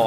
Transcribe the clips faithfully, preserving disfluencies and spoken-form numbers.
อ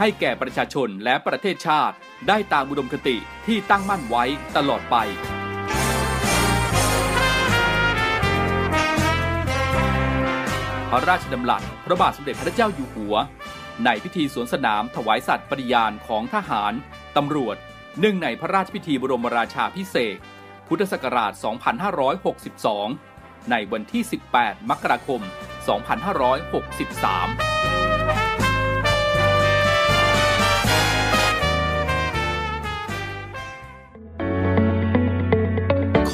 ให้แก่ประชาชนและประเทศชาติได้ตามอุดมคติที่ตั้งมั่นไว้ตลอดไปพระราชดำรัสพระบาทสมเด็จพระเจ้าอยู่หัวในพิธีสวนสนามถวายสัตย์ปฏิญาณของทหารตำรวจเนื่องในพระราชพิธีบรมราชาภิเษกพุทธศักราช สองพันห้าร้อยหกสิบสอง ในวันที่ สิบแปด มกราคม สองพันห้าร้อยหกสิบสามข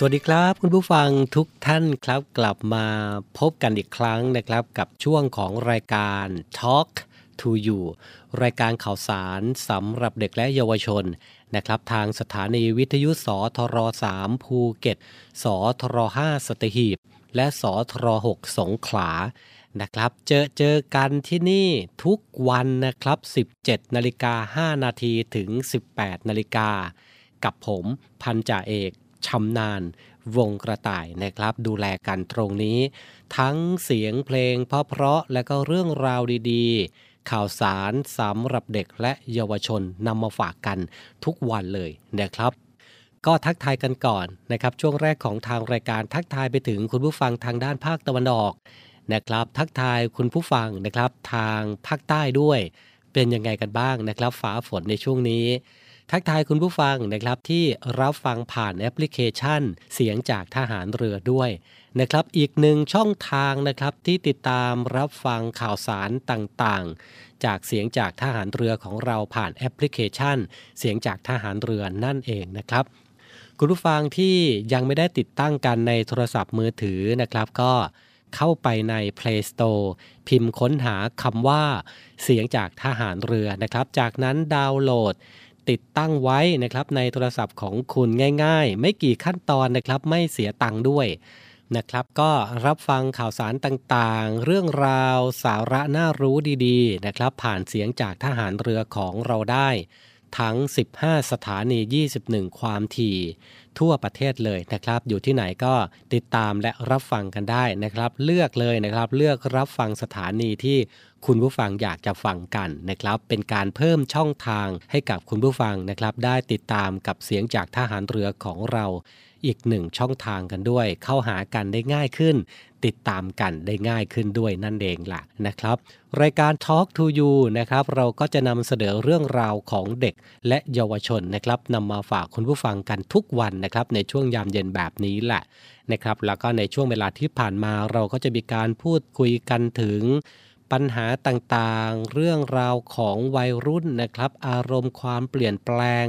สวัสดีครับคุณผู้ฟังทุกท่านครับกลับมาพบกันอีกครั้งนะครับกับช่วงของรายการ Talk to You รายการข่าวสารสำหรับเด็กและเยาวชนนะครับทางสถานีวิทยุสทรสามภูเก็ตสทรห้าสัตหีบและสทรหกสงขลา นะครับเจอเจอกันที่นี่ทุกวันนะครับสิบเจ็ดนาฬิกาห้านาทีถึงสิบแปดนาฬิกากับผมพันจ่าเอกชำนานวงกระต่ายนะครับดูแลกันตรงนี้ทั้งเสียงเพลงเพราะๆและก็เรื่องราวดีๆข่าวสารสำหรับเด็กและเยาวชนนำมาฝากกันทุกวันเลยนะครับก็ทักทายกันก่อนนะครับช่วงแรกของทางรายการทักทายไปถึงคุณผู้ฟังทางด้านภาคตะวันออกนะครับทักทายคุณผู้ฟังนะครับทางภาคใต้ด้วยเป็นยังไงกันบ้างนะครับฟ้าฝนในช่วงนี้ทักทายคุณผู้ฟังนะครับที่รับฟังผ่านแอปพลิเคชันเสียงจากทหารเรือด้วยนะครับอีกหนึ่งช่องทางนะครับที่ติดตามรับฟังข่าวสารต่างๆจากเสียงจากทหารเรือของเราผ่านแอปพลิเคชันเสียงจากทหารเรือนั่นเองนะครับคุณผู้ฟังที่ยังไม่ได้ติดตั้งกันในโทรศัพท์มือถือนะครับก็เข้าไปใน Play Store พิมพ์ค้นหาคำว่าเสียงจากทหารเรือนะครับจากนั้นดาวน์โหลดติดตั้งไว้นะครับในโทรศัพท์ของคุณง่ายๆไม่กี่ขั้นตอนนะครับไม่เสียตังค์ด้วยนะครับก็รับฟังข่าวสารต่างๆเรื่องราวสาระน่ารู้ดีๆนะครับผ่านเสียงจากทหารเรือของเราได้ทั้งสิบห้าสถานียี่สิบเอ็ดความถี่ทั่วประเทศเลยนะครับอยู่ที่ไหนก็ติดตามและรับฟังกันได้นะครับเลือกเลยนะครับเลือกรับฟังสถานีที่คุณผู้ฟังอยากจะฟังกันนะครับเป็นการเพิ่มช่องทางให้กับคุณผู้ฟังนะครับได้ติดตามกับเสียงจากทหารเรือของเราอีกหนึ่งช่องทางกันด้วยเข้าหากันได้ง่ายขึ้นติดตามกันได้ง่ายขึ้นด้วยนั่นเองล่ะนะครับรายการ Talk to You นะครับเราก็จะนำเสนอเรื่องราวของเด็กและเยาวชนนะครับนำมาฝากคุณผู้ฟังกันทุกวันนะครับในช่วงยามเย็นแบบนี้แหละนะครับแล้วก็ในช่วงเวลาที่ผ่านมาเราก็จะมีการพูดคุยกันถึงปัญหาต่างๆเรื่องราวของวัยรุ่นนะครับอารมณ์ความเปลี่ยนแปลง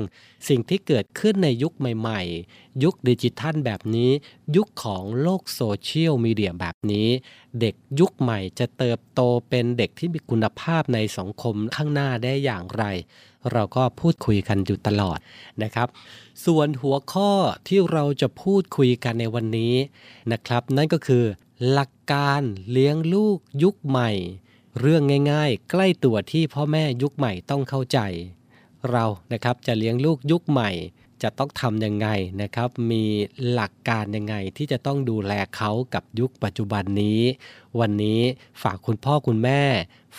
สิ่งที่เกิดขึ้นในยุคใหม่ๆยุคดิจิทัลแบบนี้ยุคของโลกโซเชียลมีเดียแบบนี้เด็กยุคใหม่จะเติบโตเป็นเด็กที่มีคุณภาพในสังคมข้างหน้าได้อย่างไรเราก็พูดคุยกันอยู่ตลอดนะครับส่วนหัวข้อที่เราจะพูดคุยกันในวันนี้นะครับนั่นก็คือหลักการเลี้ยงลูกยุคใหม่เรื่องง่ายๆใกล้ตัวที่พ่อแม่ยุคใหม่ต้องเข้าใจเรานะครับจะเลี้ยงลูกยุคใหม่จะต้องทำยังไงนะครับมีหลักการยังไงที่จะต้องดูแลเขากับยุคปัจจุบันนี้วันนี้ฝากคุณพ่อคุณแม่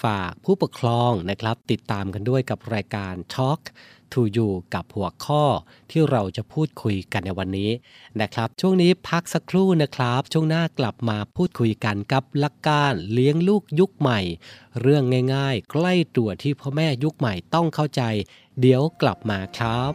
ฝากผู้ปกครองนะครับติดตามกันด้วยกับรายการ Talk to You กับหัวข้อที่เราจะพูดคุยกันในวันนี้นะครับช่วงนี้พักสักครู่นะครับช่วงหน้ากลับมาพูดคุยกันกับหลักการเลี้ยงลูกยุคใหม่เรื่องง่ายๆใกล้ตัวที่พ่อแม่ยุคใหม่ต้องเข้าใจเดี๋ยวกลับมาครับ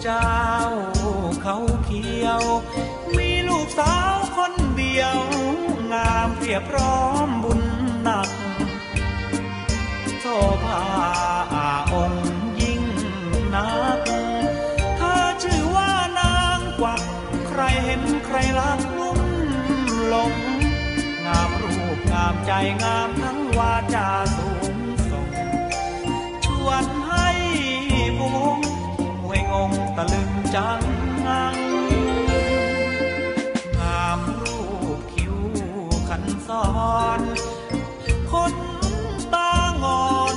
เจ้าเขาเขียวมีลูกสาวคนเดียวงามเพียบพร้อมบุญหนักโทภาอาองค์ยิ่งนักเธอชื่อว่านางกวักใครเห็นใครรักลุ่มหลงงามรูปงามใจงามทั้งวาจาสูงส่งชวนให้ผู้หงงงตะลึงจังงังงามรูปคิ้วขันซ้อนคนตางอน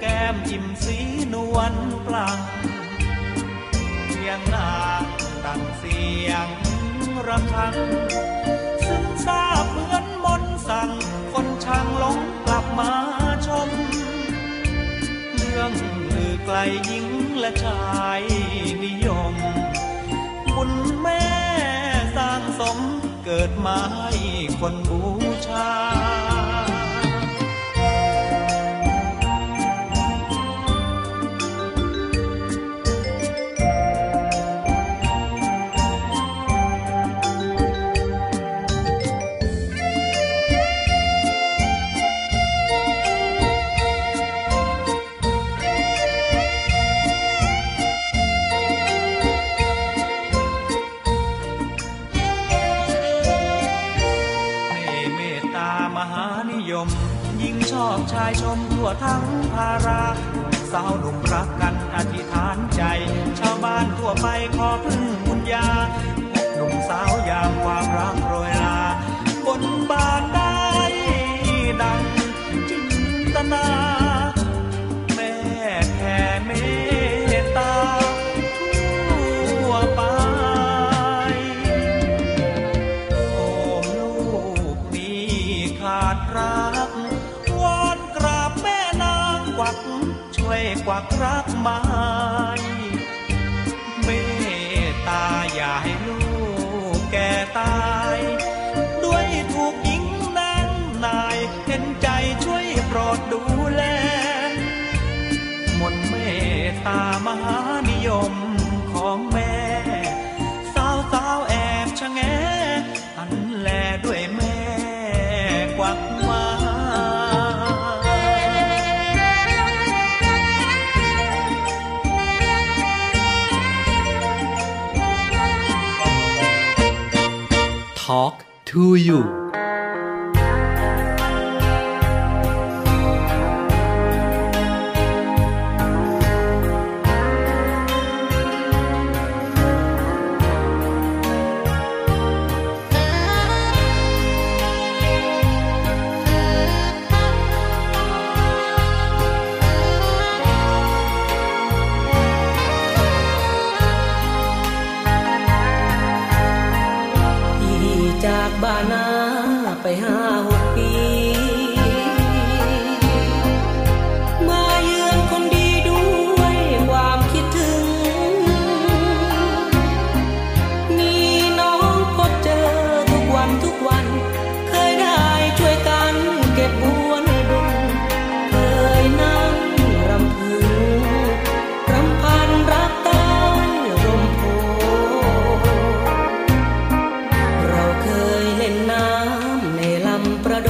แก้มจิ้มสีนวลปลังเสียงนางดังเสียงระฆังซึ่งทราบเหมือนมนต์สั่งคนช่างหลงกลับมาชมเรื่องลือไกลหญิงและชายนิยมบุญแม่สร้างสมเกิดมาให้คนบูชา ชายชมทั่วทั้งภาราสาวหนุ่มรักกันอธิษฐานใจชาวบ้านทั่วไปขอพึ่งบุญญาหนุ่มสาวยามความรักโรยราบนบานได้ดังจินตนาแม่แผ่เมตตาทั่วไปโอ้ลูกนี้ขาดรักวอนกราบแม่นางกวักช่วยกวักรักไม้เมตตาอย่าให้ลูกแก่ตายด้วยถูกหญิงนั้นนายเห็นใจช่วยโปรดดูแลมนต์เมตตามหานิยมของแม่สาวสาวแอบชะแงอันแลด้วยแม่กวักมาTalk to you บ้านนาไปห้าหกปีมาเยือนคนดีด้วยความคิดถึงมีน้องพบเจอทุกวันทุกวันเคยได้ช่วยกันเก็บบัวในดงเคยนั่งรำพึงรำพันรักใต้ร่มโพเราเคยน้ำในลำประโด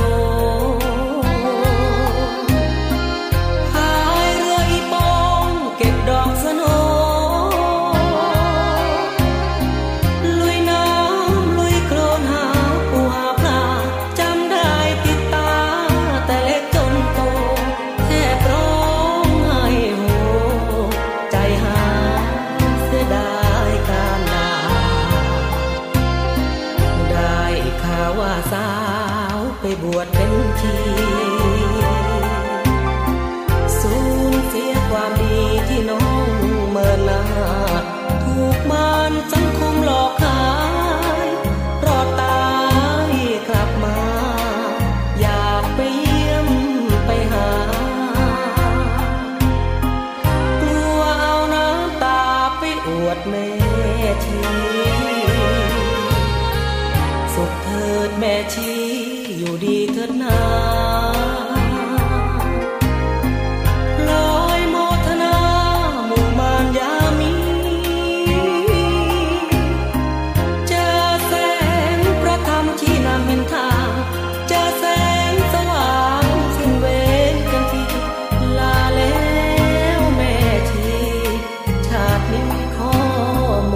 พายเรืออีปองเก็บดอกสโนลุยน้ำลุยโคลนหาปูหาปลาจำได้ติดตาแต่เล็กจนโตแทบร้องไห้โฮใจหาเสียดายการลาได้ข่าวว่าสาวไปบวชเป็นชีสูญเสียความดีที่น้องเมินหน้าถูกมารสังคมหลอกขายรอดตายกลับมาอยากไปเยี่ยมไปหากลัวเอาน้ำตาไปอวดแม่ชีสุขเถิดแม่ชีอยู่ดีเถิดนาลอยโมทนาหมู่มารยามีเจอแสงพระธรรมชี้นำเห็นทางเจอแสงสว่างสิ้นเวรกันทีลาแล้วแม่ชีชาตินี้ขอโม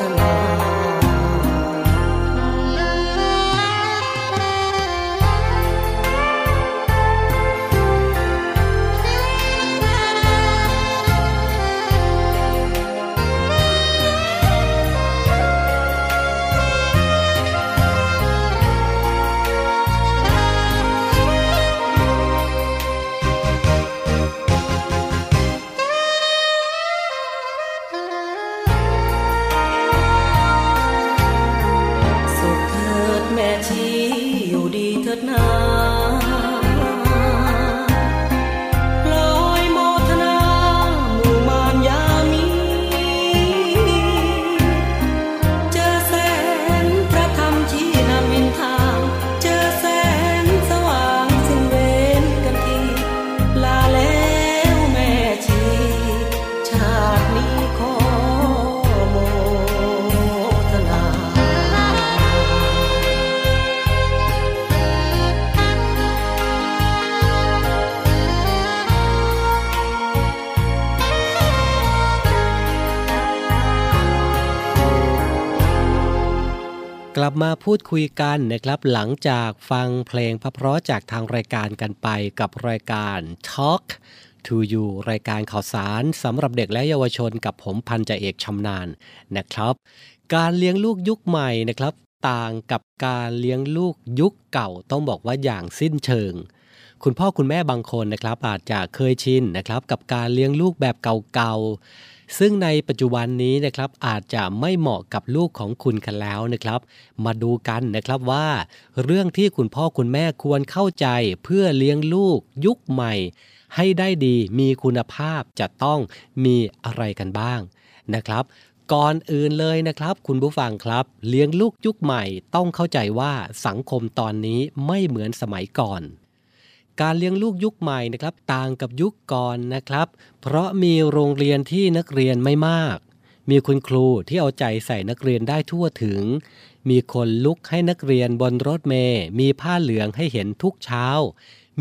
ทนา กลับมาพูดคุยกันนะครับหลังจากฟังเพลงเพราะๆจากทางรายการกันไปกับรายการ Talk to You รายการข่าวสารสำหรับเด็กและเยาวชนกับผมพันจ่าเอกชำนาญนะครับการเลี้ยงลูกยุคใหม่นะครับต่างกับการเลี้ยงลูกยุคเก่าต้องบอกว่าอย่างสิ้นเชิงคุณพ่อคุณแม่บางคนนะครับอาจจะเคยชินนะครับกับการเลี้ยงลูกแบบเก่าๆซึ่งในปัจจุบันนี้นะครับอาจจะไม่เหมาะกับลูกของคุณกันแล้วนะครับมาดูกันนะครับว่าเรื่องที่คุณพ่อคุณแม่ควรเข้าใจเพื่อเลี้ยงลูกยุคใหม่ให้ได้ดีมีคุณภาพจะต้องมีอะไรกันบ้างนะครับก่อนอื่นเลยนะครับคุณผู้ฟังครับเลี้ยงลูกยุคใหม่ต้องเข้าใจว่าสังคมตอนนี้ไม่เหมือนสมัยก่อนการเลี้ยงลูกยุคใหม่นะครับต่างกับยุคก่อนนะครับเพราะมีโรงเรียนที่นักเรียนไม่มากมีคุณครูที่เอาใจใส่นักเรียนได้ทั่วถึงมีคนลุกให้นักเรียนบนรถเมล์มีผ้าเหลืองให้เห็นทุกเช้า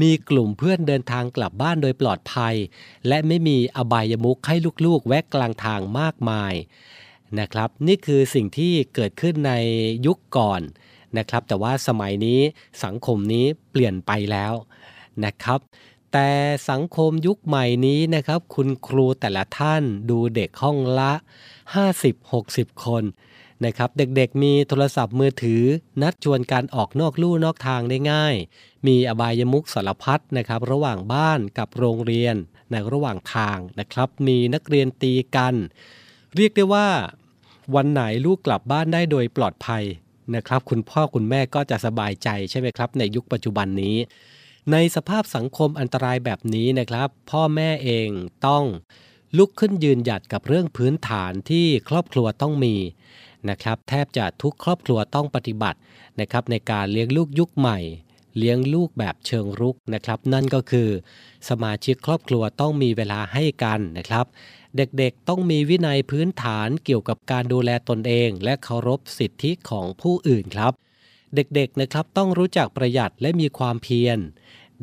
มีกลุ่มเพื่อนเดินทางกลับบ้านโดยปลอดภัยและไม่มีอบายมุขให้ลูกๆแวะกลางทางมากมายนะครับนี่คือสิ่งที่เกิดขึ้นในยุคก่อนนะครับแต่ว่าสมัยนี้สังคมนี้เปลี่ยนไปแล้วนะครับแต่สังคมยุคใหม่นี้นะครับคุณครูแต่ละท่านดูเด็กห้องละ ห้าสิบถึงหกสิบ คนนะครับเด็กๆมีโทรศัพท์มือถือนัดชวนการออกนอกลู่นอกทางได้ง่ายมีอบายมุขสารพัดนะครับระหว่างบ้านกับโรงเรียนในระหว่างทางนะครับมีนักเรียนตีกันเรียกได้ว่าวันไหนลูกกลับบ้านได้โดยปลอดภัยนะครับคุณพ่อคุณแม่ก็จะสบายใจใช่ไหมครับในยุคปัจจุบันนี้ในสภาพสังคมอันตรายแบบนี้นะครับพ่อแม่เองต้องลุกขึ้นยืนหยัดกับเรื่องพื้นฐานที่ครอบครัวต้องมีนะครับแทบจะทุกครอบครัวต้องปฏิบัตินะครับในการเลี้ยงลูกยุคใหม่เลี้ยงลูกแบบเชิงรุกนะครับนั่นก็คือสมาชิกครอบครัวต้องมีเวลาให้กันนะครับเด็กๆต้องมีวินัยพื้นฐานเกี่ยวกับการดูแลตนเองและเคารพสิทธิของผู้อื่นครับเด็กๆนะครับต้องรู้จักประหยัดและมีความเพียร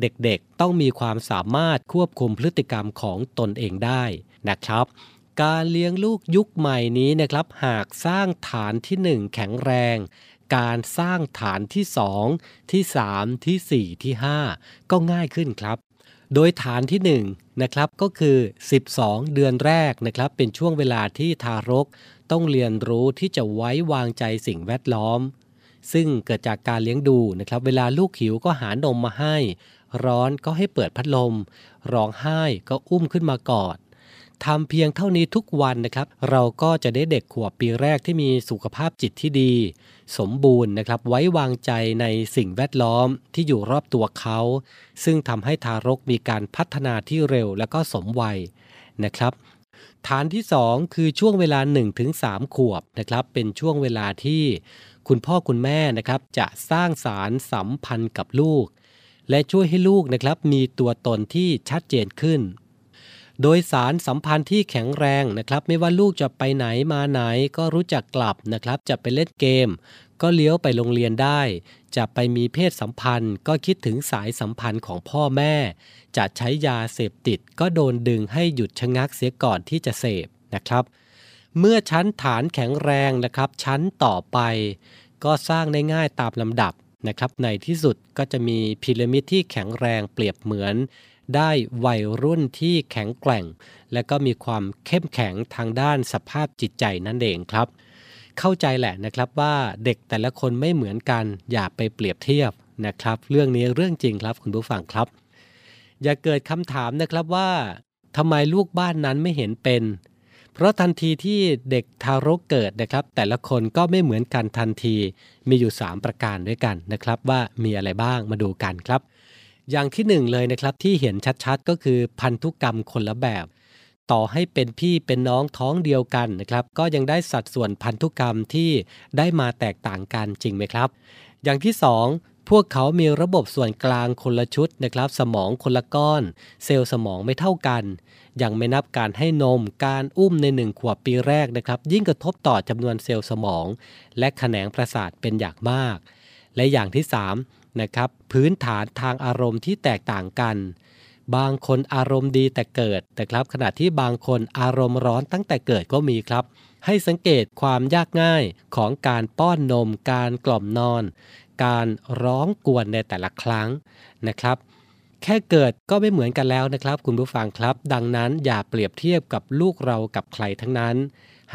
เด็กๆต้องมีความสามารถควบคุมพฤติกรรมของตนเองได้นะครับการเลี้ยงลูกยุคใหม่นี้นะครับหากสร้างฐานที่หนึ่งแข็งแรงการสร้างฐานที่สองที่สามที่สี่ที่ห้าก็ง่ายขึ้นครับโดยฐานที่หนึ่งนะครับก็คือสิบสองเดือนแรกนะครับเป็นช่วงเวลาที่ทารกต้องเรียนรู้ที่จะไว้วางใจสิ่งแวดล้อมซึ่งเกิดจากการเลี้ยงดูนะครับเวลาลูกหิวก็หานมมาให้ร้อนก็ให้เปิดพัดลมร้องไห้ก็อุ้มขึ้นมากอดทำเพียงเท่านี้ทุกวันนะครับเราก็จะได้เด็กขวบปีแรกที่มีสุขภาพจิตที่ดีสมบูรณ์นะครับไว้วางใจในสิ่งแวดล้อมที่อยู่รอบตัวเขาซึ่งทำให้ทารกมีการพัฒนาที่เร็วและก็สมวัยนะครับฐานที่สองคือช่วงเวลา หนึ่งถึงสาม ขวบนะครับเป็นช่วงเวลาที่คุณพ่อคุณแม่นะครับจะสร้างสารสัมพันธ์กับลูกและช่วยให้ลูกนะครับมีตัวตนที่ชัดเจนขึ้นโดยสารสัมพันธ์ที่แข็งแรงนะครับไม่ว่าลูกจะไปไหนมาไหนก็รู้จักกลับนะครับจะไปเล่นเกมก็เลี้ยวไปโรงเรียนได้จะไปมีเพศสัมพันธ์ก็คิดถึงสายสัมพันธ์ของพ่อแม่จะใช้ยาเสพติดก็โดนดึงให้หยุดชะงักเสียก่อนที่จะเสพนะครับเมื่อชั้นฐานแข็งแรงนะครับชั้นต่อไปก็สร้างได้ง่ายตามลำดับนะครับในที่สุดก็จะมีพีระมิดที่แข็งแรงเปรียบเหมือนได้วัยรุ่นที่แข็งแกร่งและก็มีความเข้มแข็งทางด้านสภาพจิตใจนั่นเองครับเข้าใจแหละนะครับว่าเด็กแต่ละคนไม่เหมือนกันอย่าไปเปรียบเทียบนะครับเรื่องนี้เรื่องจริงครับคุณผู้ฟังครับอย่าเกิดคำถามนะครับว่าทำไมลูกบ้านนั้นไม่เห็นเป็นเพราะทันทีที่เด็กทารกเกิดนะครับแต่ละคนก็ไม่เหมือนกันทันทีมีอยู่สามประการด้วยกันนะครับว่ามีอะไรบ้างมาดูกันครับอย่างที่หนึ่งเลยนะครับที่เห็นชัดๆก็คือพันธุกรรมคนละแบบต่อให้เป็นพี่เป็นน้องท้องเดียวกันนะครับก็ยังได้สัดส่วนพันธุกรรมที่ได้มาแตกต่างกันจริงไหมครับอย่างที่สองพวกเขามีระบบส่วนกลางคนละชุดนะครับสมองคนละก้อนเซลล์สมองไม่เท่ากันยังไม่นับการให้นมการอุ้มในหนึ่งขวบปีแรกนะครับยิ่งกระทบต่อจำนวนเซลล์สมองและแขนงประสาทเป็นอย่างมากและอย่างที่สามนะครับพื้นฐานทางอารมณ์ที่แตกต่างกันบางคนอารมณ์ดีแต่เกิดนะครับขณะที่บางคนอารมณ์ร้อนตั้งแต่เกิดก็มีครับ ให้สังเกตความยากง่ายของการป้อนนมการกล่อมนอนการร้องกวนในแต่ละครั้งนะครับแค่เกิดก็ไม่เหมือนกันแล้วนะครับคุณผู้ฟังครับดังนั้นอย่าเปรียบเทียบกับลูกเรากับใครทั้งนั้น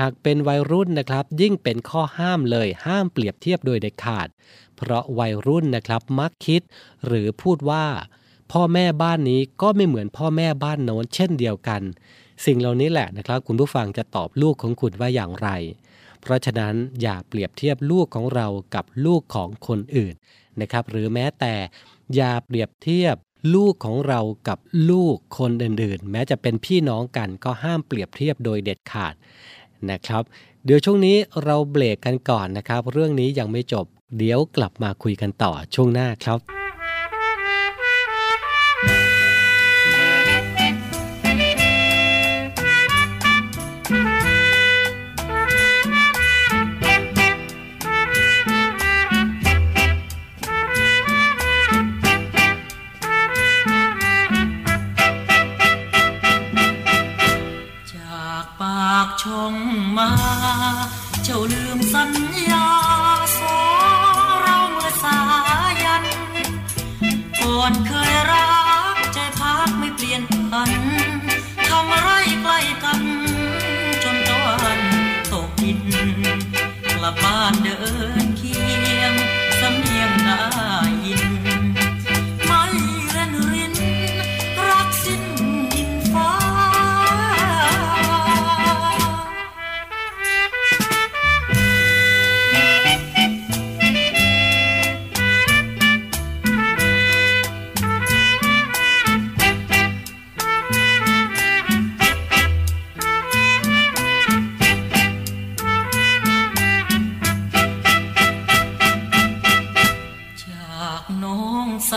หากเป็นวัยรุ่นนะครับยิ่งเป็นข้อห้ามเลยห้ามเปรียบเทียบโดยเด็ดขาดเพราะวัยรุ่นนะครับมักคิดหรือพูดว่าพ่อแม่บ้านนี้ก็ไม่เหมือนพ่อแม่บ้านโน้นเช่นเดียวกันสิ่งเหล่านี้แหละนะครับคุณผู้ฟังจะตอบลูกของคุณว่าอย่างไรเพราะฉะนั้นอย่าเปรียบเทียบลูกของเรากับลูกของคนอื่นนะครับหรือแม้แต่อย่าเปรียบเทียบลูกของเรากับลูกคนอื่นๆแม้จะเป็นพี่น้องกันก็ห้ามเปรียบเทียบโดยเด็ดขาดนะครับเดี๋ยวช่วงนี้เราเบรกกันก่อนนะครับเรื่องนี้ยังไม่จบเดี๋ยวกลับมาคุยกันต่อช่วงหน้าครับช่องมาเจ้าลืมสัญญาสองเราเมื่อสายันก่อนเคยรักใจพักไม่เปลี่ยนพันทำไรใกล้กันจนตะวันตกดินกลับบ้านเดินเคียงสำเนียงได้ยินไม่เร่นรินรักสิ้นดินฟ้า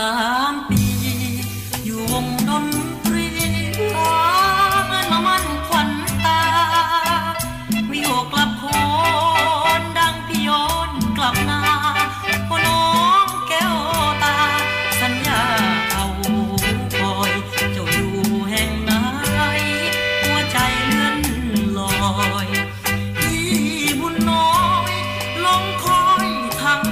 สามปีอยู่วงดนตรีหาเงินมามันควันตาวิโอกลับโคนดังพิยนกลับนาพอน้องแก้วตาสัญญาเอาคอยเจ้าอยู่แห่งไหนหัวใจเลื่อนลอยที่บุญน้อยลงคอยทั้ง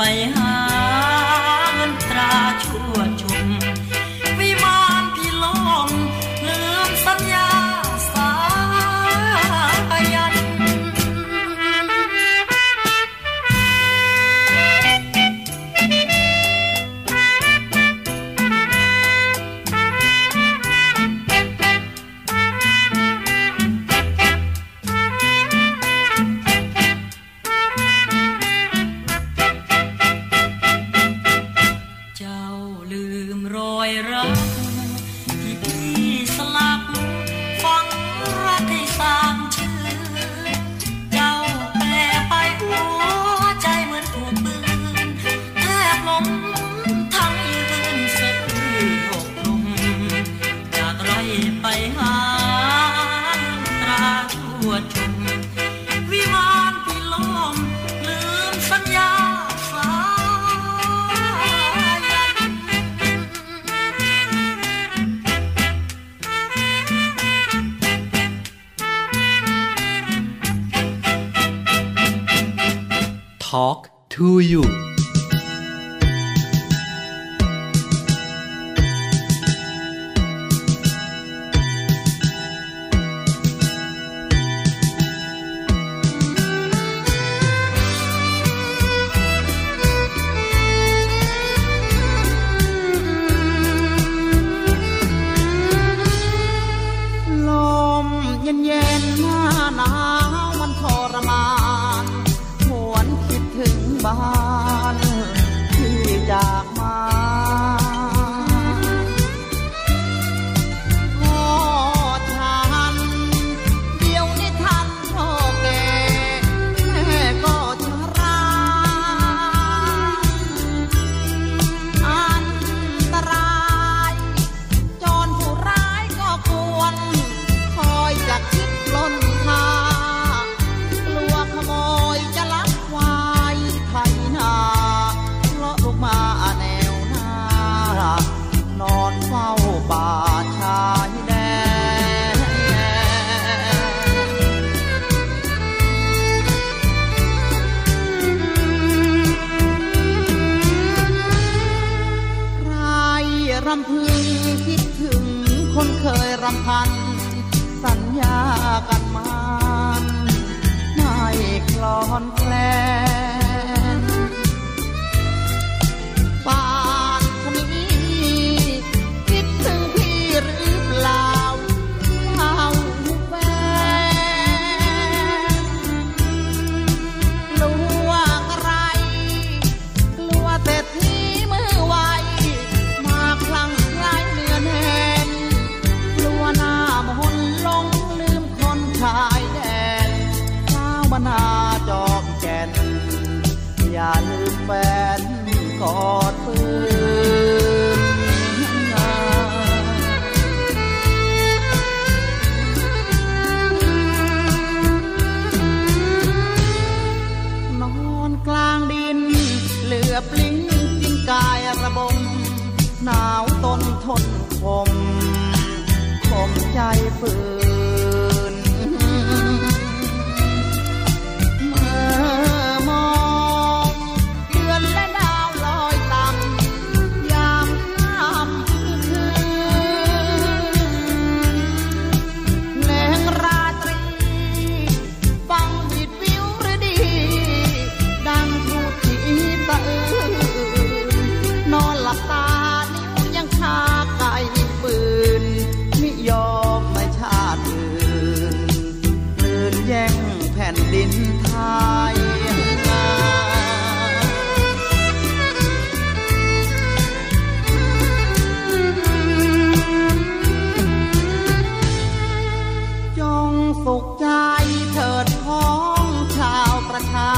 ไปหาเงินตราชั่วชมวิมานพี่ลงลืมสัญญาสายันTalk to you ลมเย็นๆหน้าหนาวมันทรมาน อย่าลืมแฟนกอดปืนนาวนอนกลางดินเหลือบลิ้งกินกายระบมหนาวตนทนคมคมใจฝืนเมื่อมองเดือนและดาวลอยต่ำยามค่ำคืนแหลงราตรีฟังบิดวิวฤดีดังทูตีตะอื้อนอนหลับตานิ้วยังคากายปืนไม่ยอมไม่ชาติอื่นเลื่อนแย่งแผ่นดินไทยจงสุขใจเถิดพ้องชาวประชา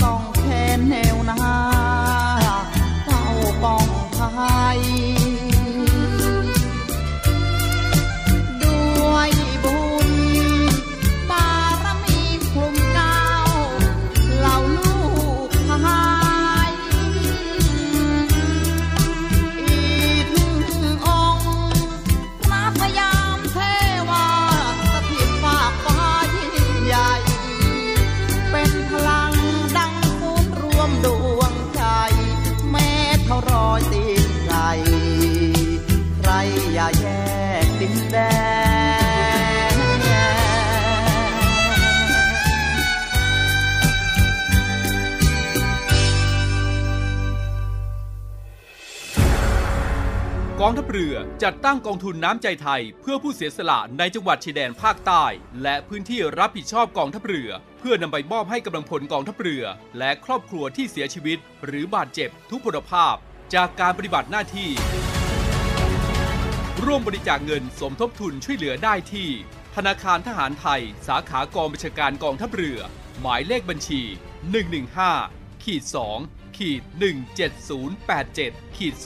ส่องแค่แนวหน้าเฝ้าป้องภัยกองทัพเรือจัดตั้งกองทุนน้ำใจไทยเพื่อผู้เสียสละในจังหวัดชายแดนภาคใต้และพื้นที่รับผิดชอบกองทัพเรือเพื่อนำไปมอบให้กำลังพลกองทัพเรือและครอบครัวที่เสียชีวิตหรือบาดเจ็บทุพพลภาพจากการปฏิบัติหน้าที่ร่วมบริจาคเงินสมทบทุนช่วยเหลือได้ที่ธนาคารทหารไทยสาขากองบัญชาการกองทัพเรือหมายเลขบัญชี หนึ่ง หนึ่ง ห้า สอง หนึ่ง เจ็ด ศูนย์ แปด เจ็ด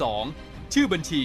สองชื่อบัญชี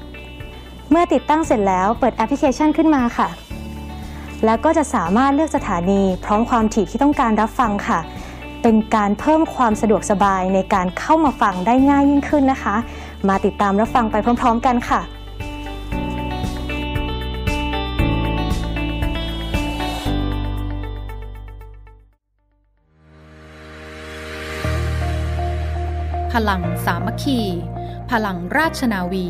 เมื่อติดตั้งเสร็จแล้วเปิดแอปพลิเคชันขึ้นมาค่ะแล้วก็จะสามารถเลือกสถานีพร้อมความถี่ที่ต้องการรับฟังค่ะเป็นการเพิ่มความสะดวกสบายในการเข้ามาฟังได้ง่ายยิ่งขึ้นนะคะมาติดตามรับฟังไปพร้อมๆกันค่ะพลังสามัคคีพลังราชนาวี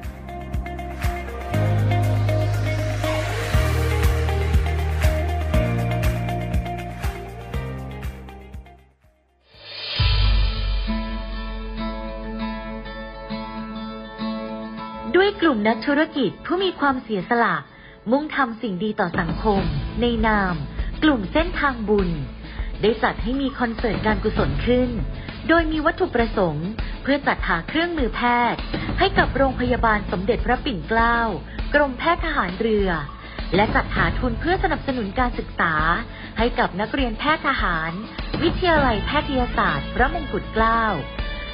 ด้วยกลุ่มนักธุรกิจผู้มีความเสียสละมุ่งทำสิ่งดีต่อสังคมในนามกลุ่มเส้นทางบุญได้จัดให้มีคอนเสิร์ตการกุศลขึ้นโดยมีวัตถุประสงค์เพื่อจัดหาเครื่องมือแพทย์ให้กับโรงพยาบาลสมเด็จพระปิ่นเกล้ากรมแพทย์ทหารเรือ และจัดหาทุนเพื่อสนับสนุนการศึกษาให้กับนักเรียนแพทย์ทหารวิทยาลัยแพทยศาสตร์พระมงกุฎเกล้า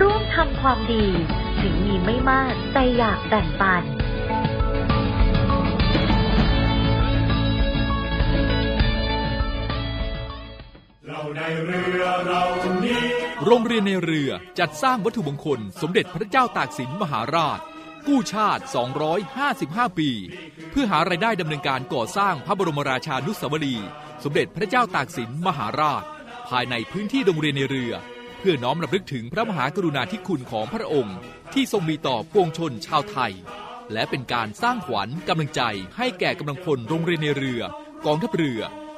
ร่วมทำความดีถึงมีไม่มากแต่อยากแบ่งปันเราในเรือเรานี้โรงเรียนในเรือจัดสร้างวัตถุมงคลสมเด็จพระเจ้าตากสินมหาราชกู้ชาติสองร้อยห้าสิบห้าปีเพื่อหารายได้ดำเนินการก่อสร้างพระบรมราชานุสาวรีย์สมเด็จพระเจ้าตากสินมหาราชภายในพื้นที่โรงเรียนในเรือเพื่อน้อมรำลึกถึงพระมหากรุณาธิคุณของพระองค์ที่ทรงมีต่อปวงชนชาวไทยและเป็นการสร้างขวัญกำลังใจให้แก่กำลังพลโรงเรียนในเรือกองทัพเรือ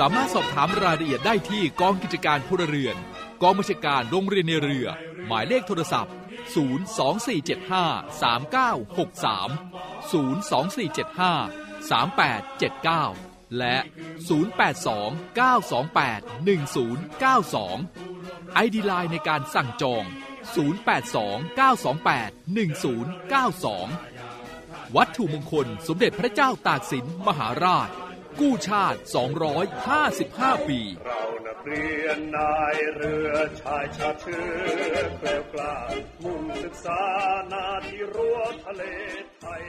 สามารถสอบถามรายละเอียดได้ที่กองกิจการพลเรือนกองบัญชาการโรงเรียนในเรือหมายเลขโทรศัพท์ศูนย์ สอง สี่ เจ็ด ห้า สาม เก้า หก สาม ศูนย์ สอง สี่ เจ็ด ห้า สาม แปด เจ็ด เก้าและศูนย์ แปด สอง เก้า สอง แปด หนึ่ง ศูนย์ เก้า สอง ไอ ดี ไลน์ในการสั่งจองศูนย์ แปด สอง เก้า สอง แปด หนึ่ง ศูนย์ เก้า สองวัตถุมงคลสมเด็จพระเจ้าตากสินมหาราชกู้ชาติสองร้อยห้าสิบห้าปีเรานักเรียนนายเรือชายชาติเชื้อแกร่งกล้ามุ่งศึกษานาที่รั้วทะเลไทย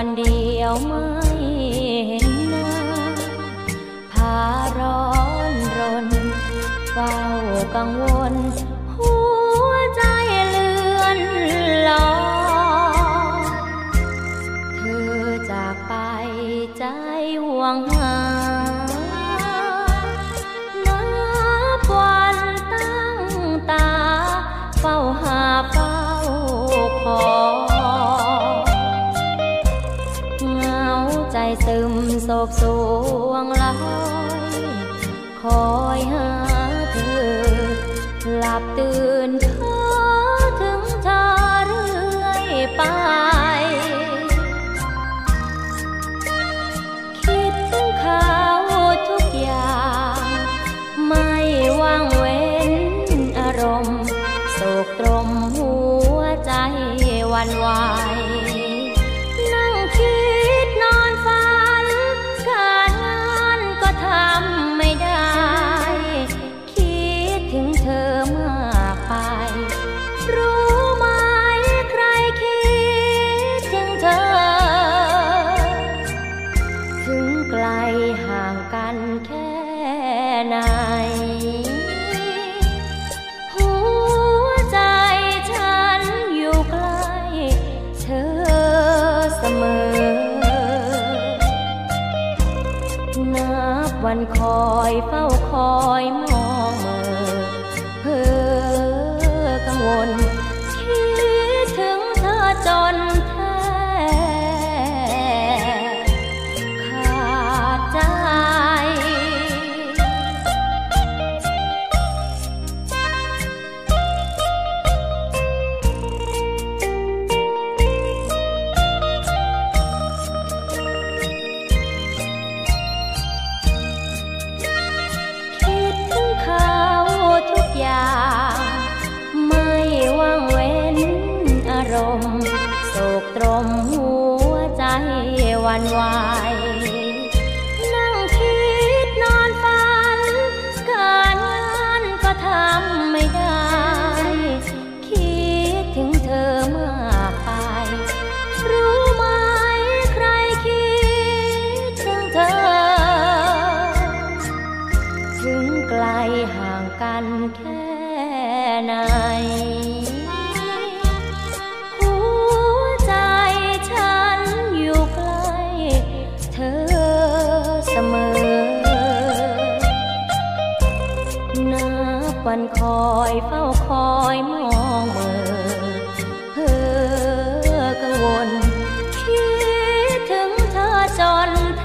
วันเดียวไม่เห็นหน้าพาร้อนรนเฝ้ากังวลหัวใจเลือนลอยเธอจากไปใจห่วงหานับวันตั้งตาเฝ้าหาเฝ้าขอซึมโศกสวงลอยคอยหาเธอหลับตื่นเพ้อถึงเธอเรื่อยไปคิดถึงเขาทุกอย่าง นั่งคิดนอนฝันการงานก็ทำไม่ได้คิดถึงเธอมากไปรู้ไหมใครคิดถึงเธอถึงไกลห่างกันแค่ไหนนับวันคอยเฝ้าคอยมองเมื่อเพ้อกังวลคิดถึงเธอจนแทบขาดใจไม่ว่างเว้นอารมณ์โศกตรมหัวใจหวั่นไหวนั่งคิดนอนฝันการงานก็ทำไม่ได้คิดถึงเธอมากไปรู้ไหมใครคิดถึงเธอถึงไกลห่างกันแค่ไหนหัวใจฉันอยู่ใกล้เธอเสมอนับวันคอยเฝ้าคอยมองเมื่อเพ้อกังวลคิดถึงเธอจนแท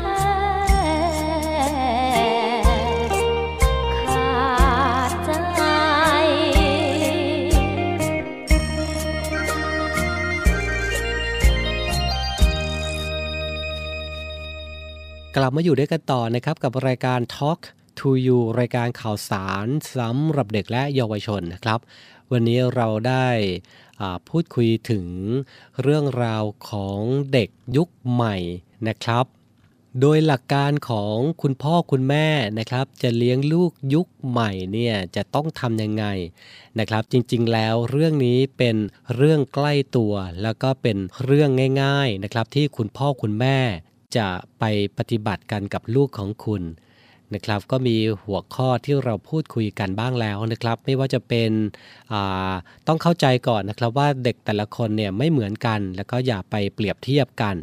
กลับมาอยู่ด้วยกันต่อนะครับกับรายการ Talk to You รายการข่าวสารสำหรับเด็กและเยาวชนนะครับวันนี้เราได้พูดคุยถึงเรื่องราวของเด็กยุคใหม่นะครับโดยหลักการของคุณพ่อคุณแม่นะครับจะเลี้ยงลูกยุคใหม่เนี่ยจะต้องทำยังไงนะครับจริงๆแล้วเรื่องนี้เป็นเรื่องใกล้ตัวแล้วก็เป็นเรื่องง่ายๆนะครับที่คุณพ่อคุณแม่จะไปปฏิบัติกันกับลูกของคุณนะครับก็มีหัวข้อที่เราพูดคุยกันบ้างแล้วนะครับไม่ว่าจะเป็นต้องเข้าใจก่อนนะครับว่าเด็กแต่ละคนเนี่ยไม่เหมือนกันแล้วก็อย่าไปเปรียบเทียบกัน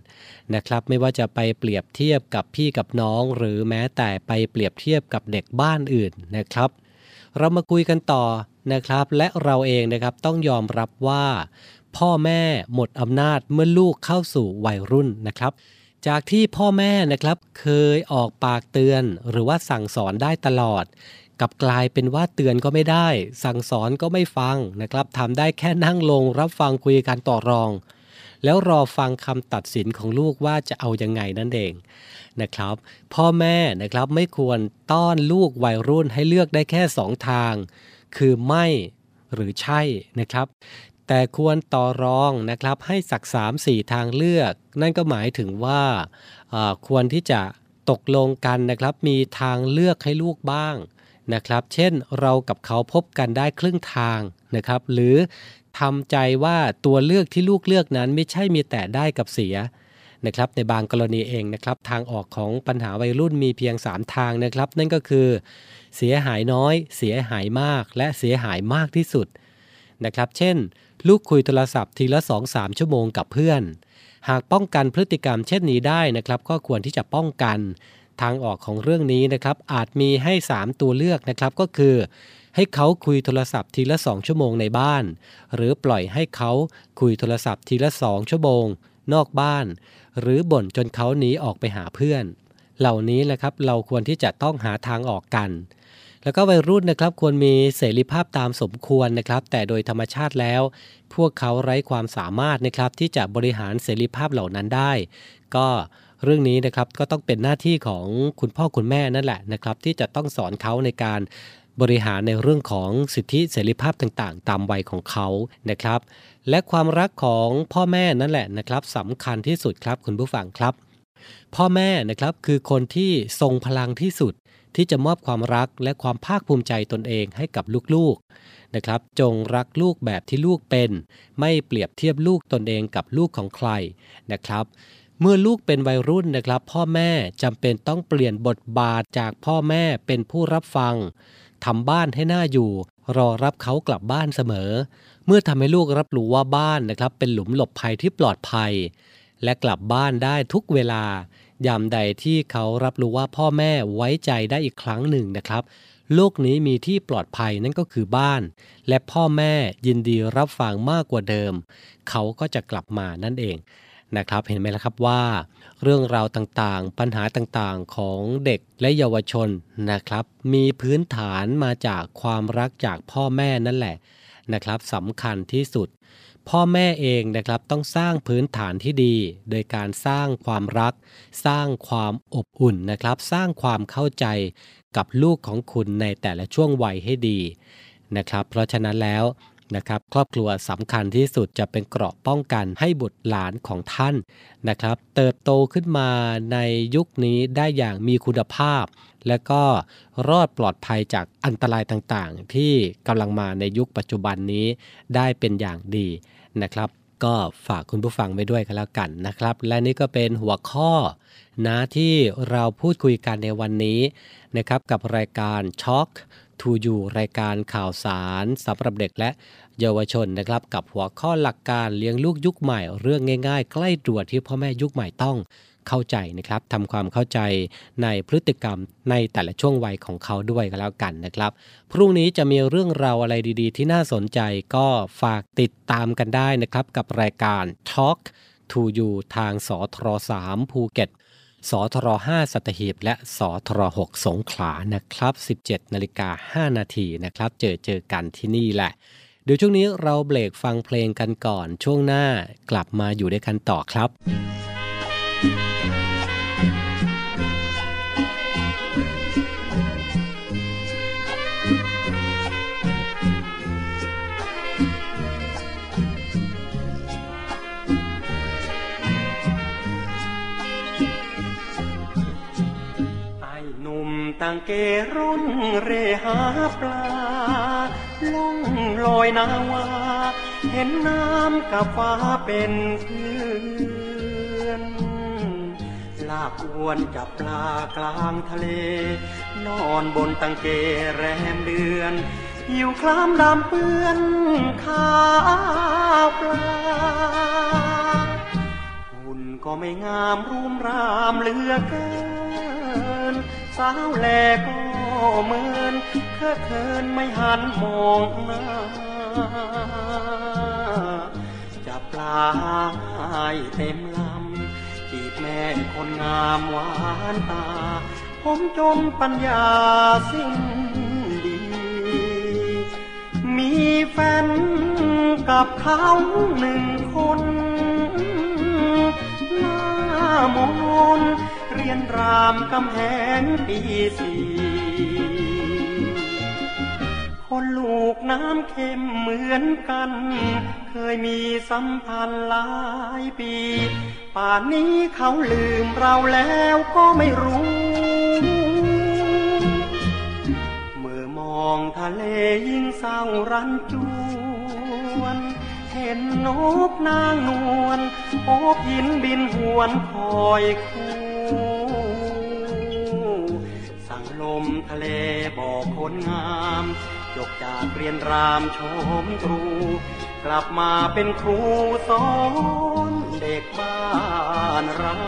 นะครับไม่ว่าจะไปเปรียบเทียบกับพี่กับน้องหรือแม้แต่ไปเปรียบเทียบกับเด็กบ้านอื่นนะครับเรามาคุยกันต่อนะครับและเราเองนะครับต้องยอมรับว่าพ่อแม่หมดอำนาจเมื่อลูกเข้าสู่วัยรุ่นนะครับจากที่พ่อแม่นะครับเคยออกปากเตือนหรือว่าสั่งสอนได้ตลอดกลับกลายเป็นว่าเตือนก็ไม่ได้สั่งสอนก็ไม่ฟังนะครับทำได้แค่นั่งลงรับฟังคุยกันต่อรองแล้วรอฟังคำตัดสินของลูกว่าจะเอายังไงนั่นเองนะครับพ่อแม่นะครับไม่ควรต้อนลูกวัยรุ่นให้เลือกได้แค่สองทางคือไม่หรือใช่นะครับแต่ควรต่อรองนะครับให้สัก สามถึงสี่ ทางเลือกนั่นก็หมายถึงว่าควรที่จะตกลงกันนะครับมีทางเลือกให้ลูกบ้างนะครับเช่นเรากับเขาพบกันได้ครึ่งทางนะครับหรือทำใจว่าตัวเลือกที่ลูกเลือกนั้นไม่ใช่มีแต่ได้กับเสียนะครับในบางกรณีเองนะครับทางออกของปัญหาวัยรุ่นมีเพียงสามทางนะครับนั่นก็คือเสียหายน้อยเสียหายมากและเสียหายมากที่สุดนะครับเช่นลูกคุยโทรศัพท์ทีละ สองถึงสาม ชั่วโมงกับเพื่อนหากป้องกันพฤติกรรมเช่นนี้ได้นะครับก็ควรที่จะป้องกันทางออกของเรื่องนี้นะครับอาจมีให้สามตัวเลือกนะครับก็คือให้เขาคุยโทรศัพท์ทีละสองชั่วโมงในบ้านหรือปล่อยให้เขาคุยโทรศัพท์ทีละสองชั่วโมงนอกบ้านหรือบ่นจนเขาหนีออกไปหาเพื่อนเหล่านี้แหละครับเราควรที่จะต้องหาทางออกกันแล้วก็วัยรุ่นนะครับควรมีเสรีภาพตามสมควรนะครับแต่โดยธรรมชาติแล้วพวกเขาไร้ความสามารถนะครับที่จะบริหารเสรีภาพเหล่านั้นได้ก็เรื่องนี้นะครับก็ต้องเป็นหน้าที่ของคุณพ่อคุณแม่นั่นแหละนะครับที่จะต้องสอนเขาในการ บริหารในเรื่องของสิทธิเสรีภาพต่างๆตามวัยของเขานะครับและความรักของพ่อแม่นั่นแหละนะครับสำคัญที่สุดครับคุณผู้ฟังครับพ่อแม่นะครับคือคนที่ทรงพลังที่สุดที่จะมอบความรักและความภาคภูมิใจตนเองให้กับลูกๆนะครับจงรักลูกแบบที่ลูกเป็นไม่เปรียบเทียบลูกตนเองกับลูกของใครนะครับเมื่อลูกเป็นวัยรุ่นนะครับพ่อแม่จำเป็นต้องเปลี่ยนบทบาทจากพ่อแม่เป็นผู้รับฟังทำบ้านให้น่าอยู่รอรับเขากลับบ้านเสมอเมื่อทำให้ลูกรับรู้ว่าบ้านนะครับเป็นหลุมหลบภัยที่ปลอดภัยและกลับบ้านได้ทุกเวลายามใดที่เขารับรู้ว่าพ่อแม่ไว้ใจได้อีกครั้งหนึ่งนะครับโลกนี้มีที่ปลอดภัยนั่นก็คือบ้านและพ่อแม่ยินดีรับฟังมากกว่าเดิมเขาก็จะกลับมานั่นเองนะครับเห็นไหมล่ะครับว่าเรื่องราวต่างๆปัญหาต่างๆของเด็กและเยาวชนนะครับมีพื้นฐานมาจากความรักจากพ่อแม่นั่นแหละนะครับสำคัญที่สุดพ่อแม่เองนะครับต้องสร้างพื้นฐานที่ดีโดยการสร้างความรักสร้างความอบอุ่นนะครับสร้างความเข้าใจกับลูกของคุณในแต่ละช่วงวัยให้ดีนะครับเพราะฉะนั้นแล้วนะครับครอบครัวสำคัญที่สุดจะเป็นเกราะป้องกันให้บุตรหลานของท่านนะครับเติบโตขึ้นมาในยุคนี้ได้อย่างมีคุณภาพและก็รอดปลอดภัยจากอันตรายต่างๆที่กำลังมาในยุคปัจจุบันนี้ได้เป็นอย่างดีนะครับก็ฝากคุณผู้ฟังไปด้วยกันแล้วกันนะครับและนี่ก็เป็นหัวข้อนะที่เราพูดคุยกันในวันนี้นะครับกับรายการ Talk to You รายการข่าวสารสำหรับเด็กและเยาวชนนะครับกับหัวข้อหลักการเลี้ยงลูกยุคใหม่เรื่องง่ายๆใกล้ตัวที่พ่อแม่ยุคใหม่ต้องเข้าใจนะครับทำความเข้าใจในพฤติกรรมในแต่ละช่วงวัยของเขาด้วยกันแล้วกันนะครับพรุ่งนี้จะมีเรื่องราวอะไรดีๆที่น่าสนใจก็ฝากติดตามกันได้นะครับกับรายการ Talk to You ทางสทรสามภูเก็ตสทรห้าสัตหีบและสทรหกสงขลานะครับสิบเจ็ดนาฬิกาห้านาทีนะครับเจอเจอกันที่นี่แหละเดี๋ยวช่วงนี้เราเบรกฟังเพลงกันก่อนช่วงหน้ากลับมาอยู่ด้วยกันต่อครับต่างเกรุ่นเร่หาปลาล่องลอยนาวาเห็นน้ำกับฟ้าเป็นเพื่อนลากอวนจับปลากลางทะเลนอนบนต่างเกแรมเดือนหิวคล้ำดำเปื้อนข้าวปลาหุ่นก็ไม่งามรูมรามเหลือเกินสาวแลก็เหมือนเคอะเขินไม่หันมองหน้าจับปลาให้เต็มลำจีบแม่คนงามหวานตาผมจมปัญญาสิ้นดีมีแฟนกับเขาหนึ่งคนหน้ามนเรียนรามกำแหงปีสี่คนลูกน้ำเค็มเหมือนกันเคยมีสัมพันธ์หลายปีป่านนี้เขาลืมเราแล้วก็ไม่รู้เมื่อมองทะเลยิ่งเศร้ารันจวนเห็นนกนางนวลโอบหินบินหวนคอยคู่สั่งลมทะเลบอกคนงามจบจากเรียนรามชมตรูกลับมาเป็นครูสอนเด็กบ้านเรา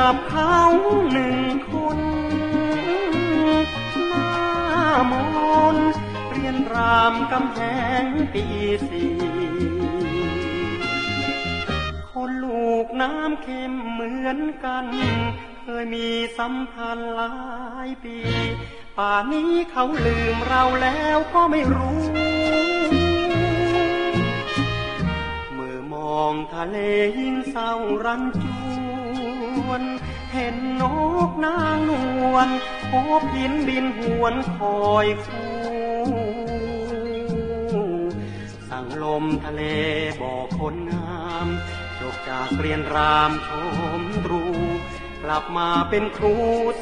กับเขาหนึ่งคนหน้ามนเรียน รามกำแพงปีสี่คนลูกน้ำเค็มเหมือนกันเคยมีสัมพันธ์หลายปีป่านี้เขาลืมเราแล้วก็ไม่รู้เมื่อมองทะเลยิ่งเศร้ารันจวนเห็นนกนางนวลโอบหินบินหวนคอยคู่สั่งลมทะเลบอกคนงามจบจากเรียนรามชมตรูกลับมาเป็นครู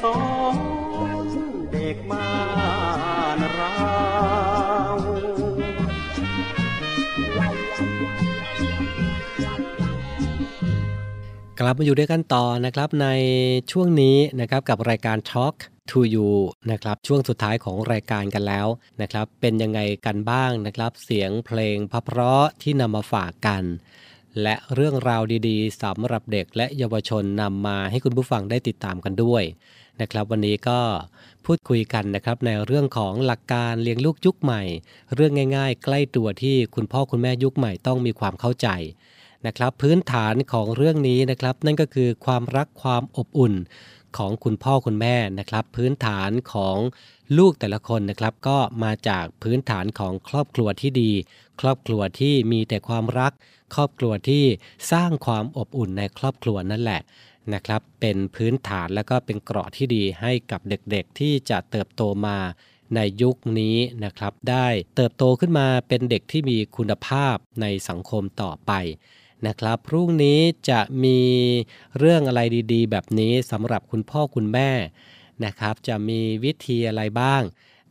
สอนเด็กบ้านเรากลับมาอยู่ด้วยกันต่อนะครับในช่วงนี้นะครับกับรายการ Talk to You นะครับช่วงสุดท้ายของรายการกันแล้วนะครับเป็นยังไงกันบ้างนะครับเสียงเพลงเพราะๆที่นำมาฝากกันและเรื่องราวดีๆสำหรับเด็กและเยาวชนนำมาให้คุณผู้ฟังได้ติดตามกันด้วยนะครับวันนี้ก็พูดคุยกันนะครับในเรื่องของหลักการเลี้ยงลูกยุคใหม่เรื่องง่ายๆใกล้ตัวที่คุณพ่อคุณแม่ยุคใหม่ต้องมีความเข้าใจนะครับพื้นฐานของเรื่องนี้นะครับนั่นก็คือความรักความอบอุ่นของคุณพ่อคุณแม่นะครับพื้นฐานของลูกแต่ละคนนะครับก็มาจากพื้นฐานของครอบครัวที่ดีครอบครัวที่มีแต่ความรักครอบครัวที่สร้างความอบอุ่นในครอบครัวนั่นแหละนะครับเป็นพื้นฐานและก็เป็นเกราะที่ดีให้กับเด็กๆที่จะเติบโตมาในยุคนี้นะครับได้เติบโตขึ้นมาเป็นเด็กที่มีคุณภาพในสังคมต่อไปนะครับพรุ่งนี้จะมีเรื่องอะไรดีๆแบบนี้สำหรับคุณพ่อคุณแม่นะครับจะมีวิธีอะไรบ้าง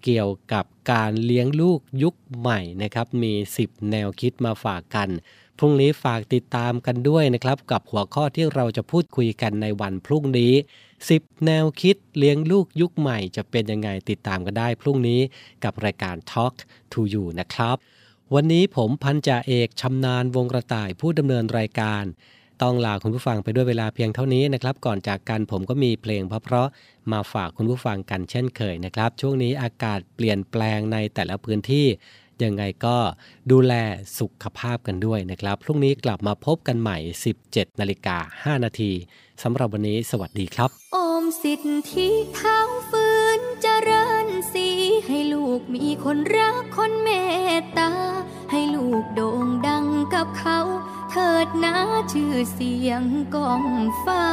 เกี่ยวกับการเลี้ยงลูกยุคใหม่นะครับมีสิบแนวคิดมาฝากกันพรุ่งนี้ฝากติดตามกันด้วยนะครับกับหัวข้อที่เราจะพูดคุยกันในวันพรุ่งนี้สิบแนวคิดเลี้ยงลูกยุคใหม่จะเป็นยังไงติดตามกันได้พรุ่งนี้กับรายการ Talk to You นะครับวันนี้ผมพันจ่าเอกชำนาญวงกระต่ายผู้ดำเนินรายการต้องลาคุณผู้ฟังไปด้วยเวลาเพียงเท่านี้นะครับก่อนจากกันผมก็มีเพลงเพราะๆมาฝากคุณผู้ฟังกันเช่นเคยนะครับช่วงนี้อากาศเปลี่ยนแปลงในแต่ละพื้นที่ยังไงก็ดูแลสุขภาพกันด้วยนะครับพรุ่งนี้กลับมาพบกันใหม่ สิบเจ็ดนาฬิกาห้านาที สำหรับวันนี้สวัสดีครับโอมสิทธิเท้าฟื้นเจริญศรีให้ลูกมีคนรักคนเมตตาให้ลูกโด่งดังกับเขาเถิดนะชื่อเสียงก้องฟ้า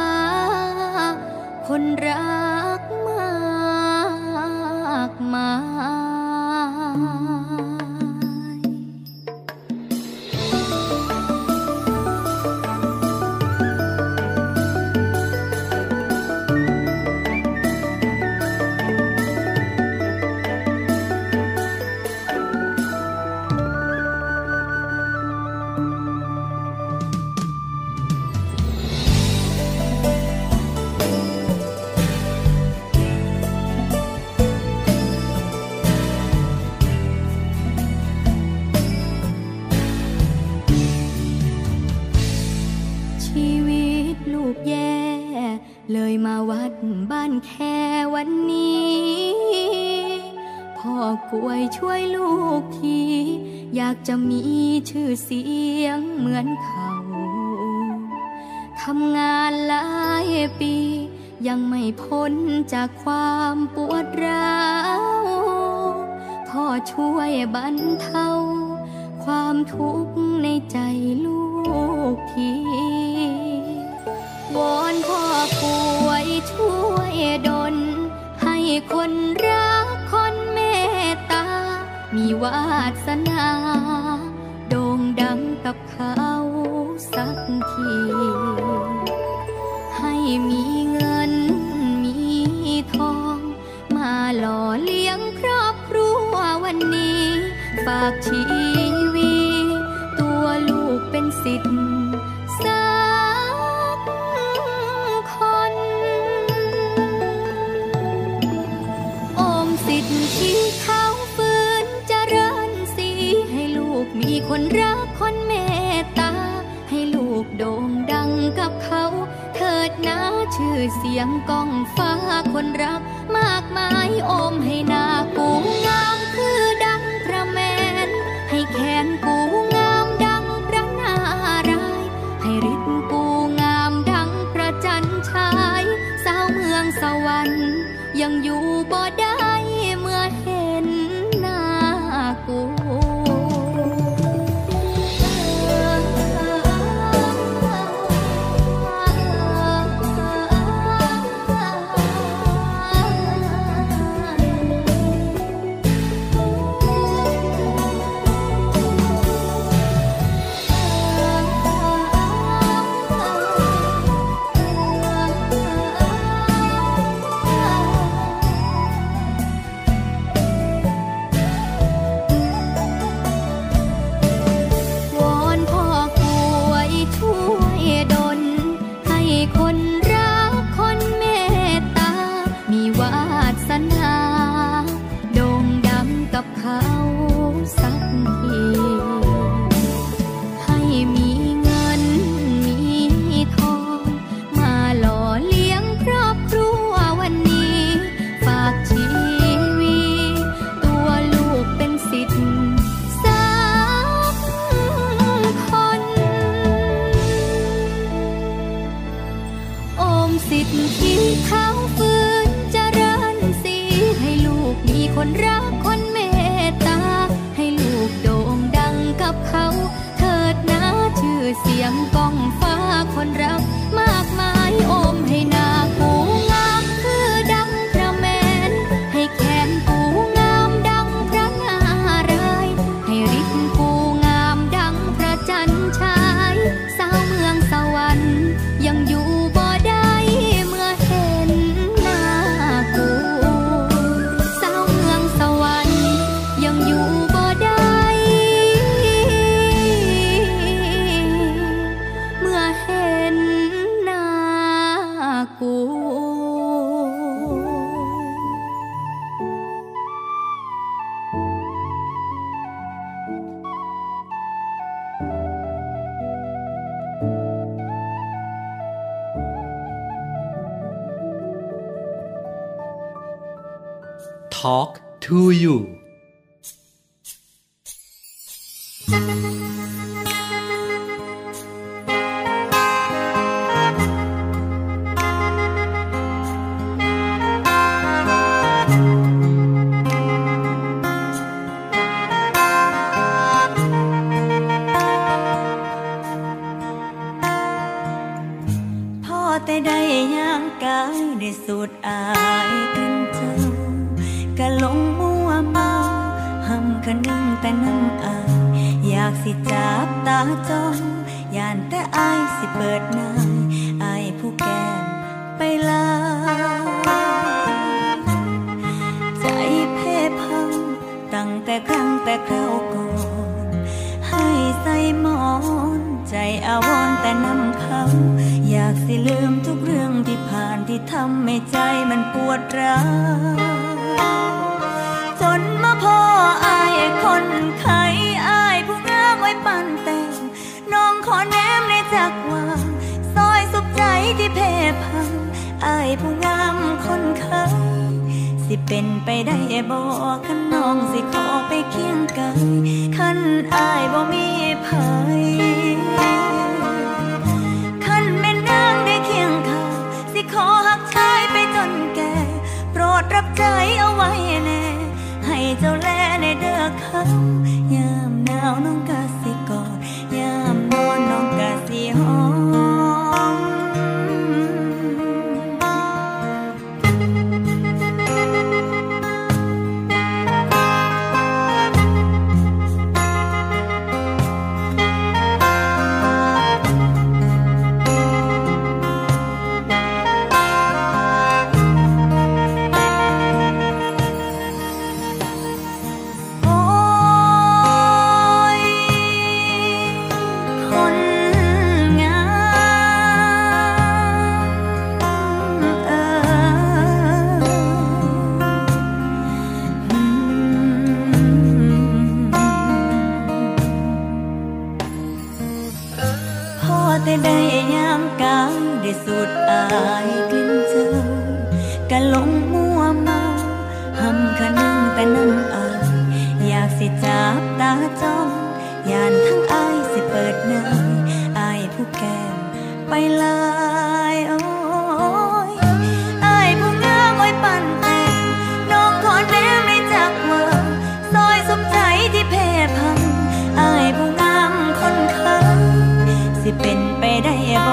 คนรักมากมายเลยมาวัดบ้านแค่วันนี้พ่อกล้วยช่วยลูกทีอยากจะมีชื่อเสียงเหมือนเขาทำงานหลายปียังไม่พ้นจากความปวดร้าวพ่อช่วยบรรเทาความทุกข์ในใจลูกทีวอนพ่อป่วยช่วยดลให้คนรักคนเมตตามีวาสนาโด่งดังกับเขาสักทีให้มีเงินมีทองมาหล่อเลี้ยงครอบครัววันนี้ฝากชีวิตตัวลูกเป็นศิษย์ที่เขาฟื้นเจริญศรีให้ลูกมีคนรักคนเมตตาให้ลูกโด่งดังกับเขาเถิดนะชื่อเสียงก้องฟ้าคนรักมากมายโอมให้หน้ากูงามคือดังพระแม่ talk to you สุดอายกันเจ้ากะหลงมัวเมาห้ำคะนึงแต่นั่งอายอยากสิจับตาจ้องย่านแต่อายสิเปิดหน้าอายผู้แก้มไปลาใจเพ่พังตั้งแต่ครั้งแต่คราวก่อนให้ใส่หมอนใจอาวรณ์แต่น้ำคำอยากสิลืมทุกเรื่องที่ผ่านที่ทำให้ใจมันปวดร้าวจนมาพ่ออายคนไข้อายผู้งามไว้ปั่นแต่งน้องขอแนมในจักวางซอยสุขใจที่เพ่พังอายผู้งามคนไข้สิเป็นไปได้บ่คันน้องสิขอไปเคียงไกลคันอายบ่มีภัยคันแม่นางได้เคียงข้างสิขอหักชายไปจนแก่โปรดรับใจเอาไว้แน่ให้เจ้าแลในเด้อเขายามหนาวน้องกะสิกอดยามนอนน้องกะสิหอมสุดอายกลิ่นเจ้ากะหลงมัวเมาห้ำคะนึงแต่นั่งอายอยากสิจับตาจ้องย่านทั้งอายสิเปิดหน้าอายผู้แก้มไปลายโอ้ยอายผู้งามไว้ปั่นแต่งน้องขอแนมในจักวางซอยสุขใจที่เพ่พังอายผู้งามคนเคยสิเป็นไปได้บ่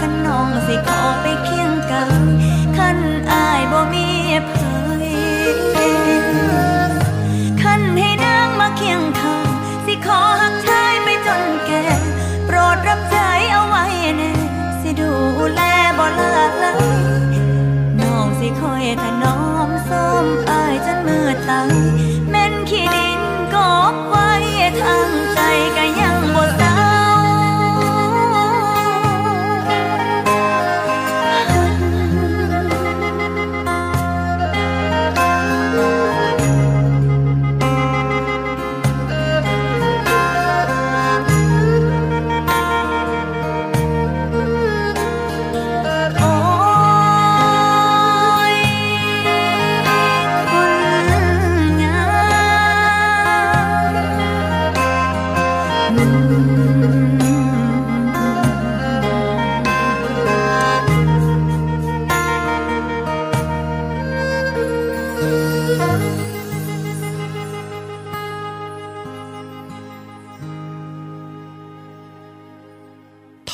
คันน้องสิขอไปเคียงไกลคันอายบ่มีภัยคันให้นางมาเคียงข้างสิขอหักชายไปจนแก่โปรดรับใจเอาไว้แน่สิดูแลบ่เลิกเลยน้องสิคอยถนอมส้มอายจนมือตายแม่นขี้ดินกบไว้ทางใจก็ยังบ่เศร้า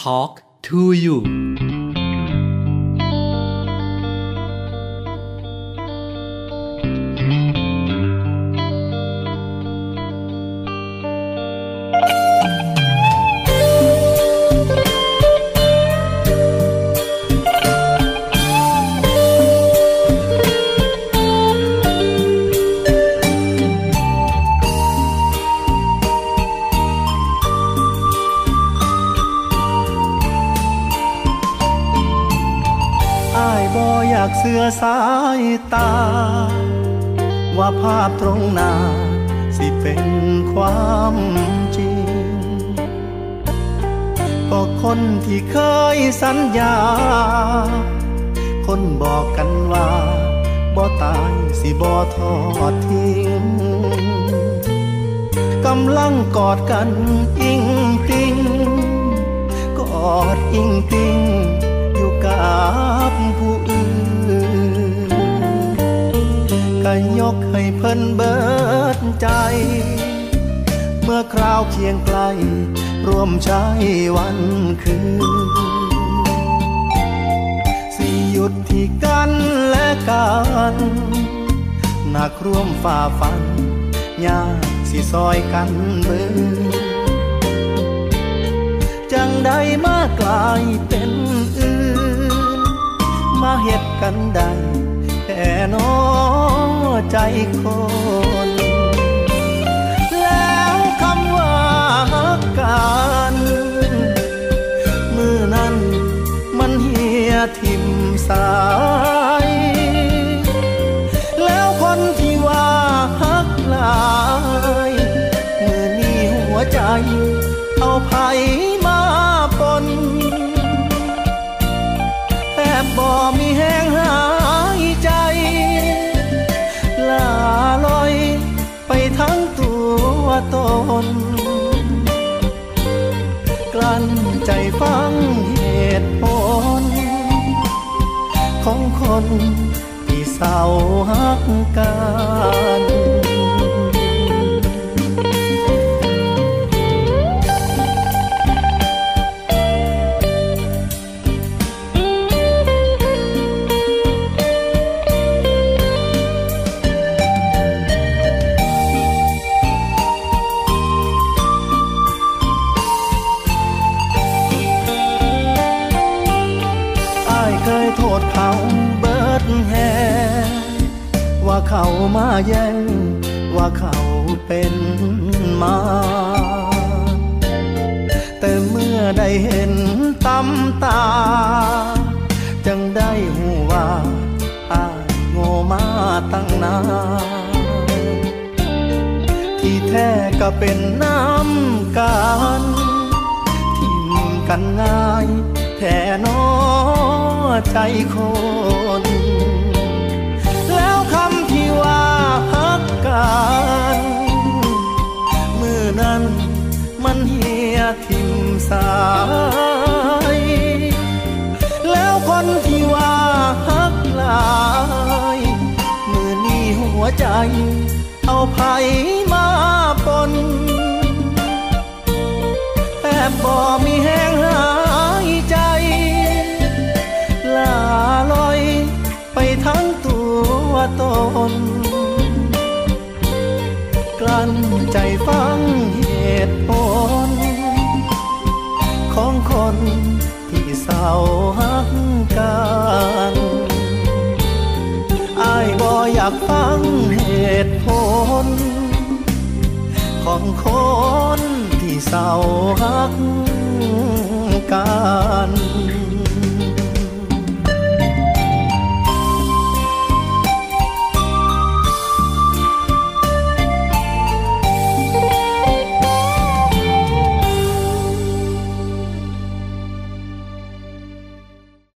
Talk to youเสื้อสายตาว่าภาพตรงหน้าสิเป็นความจริงก็คนที่เคยสัญญาคนบอกกันว่า บ่ตายสิบ่ทอดทิ้งกำลังกอดกันอิงติงกอดอิงติงอยู่กับผู้อื่นก็ยกให้เพิ่นเบิดใจเมื่อคราวเคียงไกลร่วมใช้วันคืนสิหยุดที่กันและกันหนักร่วมฝ่าฟันยากสิซอยกันเบิ่งจังใดมากลายเป็นอื่นมาเฮ็ดกันได้แค่น้อใจคนแล้วคำว่าฮักกันมือนั้นมันเหี่ยทิ่มสายแล้วคนที่ว่าฮักหลายมือนี้หัวใจเอาไผมาปนแทบบ่มีแห้งหายใจลาลอยไปทั้งตัวตนกลั้นใจฟังเหตุผลของคนที่เศร้าฮักกันเขาเบิดแห่ว่าเขามาแย่งว่าเขาเป็นมาแต่เมื่อได้เห็นตำตาจังได้หูว่าอ้ายโง่มาตั้งนานที่แท้ก็เป็นน้ำกันทิ่มกันง่ายแท้น้อใจคนแล้วคำที่ว่าฮักกันมือนั้นมันเหี่ยทิ่มสายแล้วคนที่ว่าฮักหลายมือนี้หัวใจเอาไผมาปนแทบบ่มีแห้งหายใจลอยไปทั้งตัวตนกลั้นใจฟังเหตุผลของคนที่เศร้าฮักกันอ้ายบ่อยากฟังเหตุผลของคนที่เศร้าฮักกัน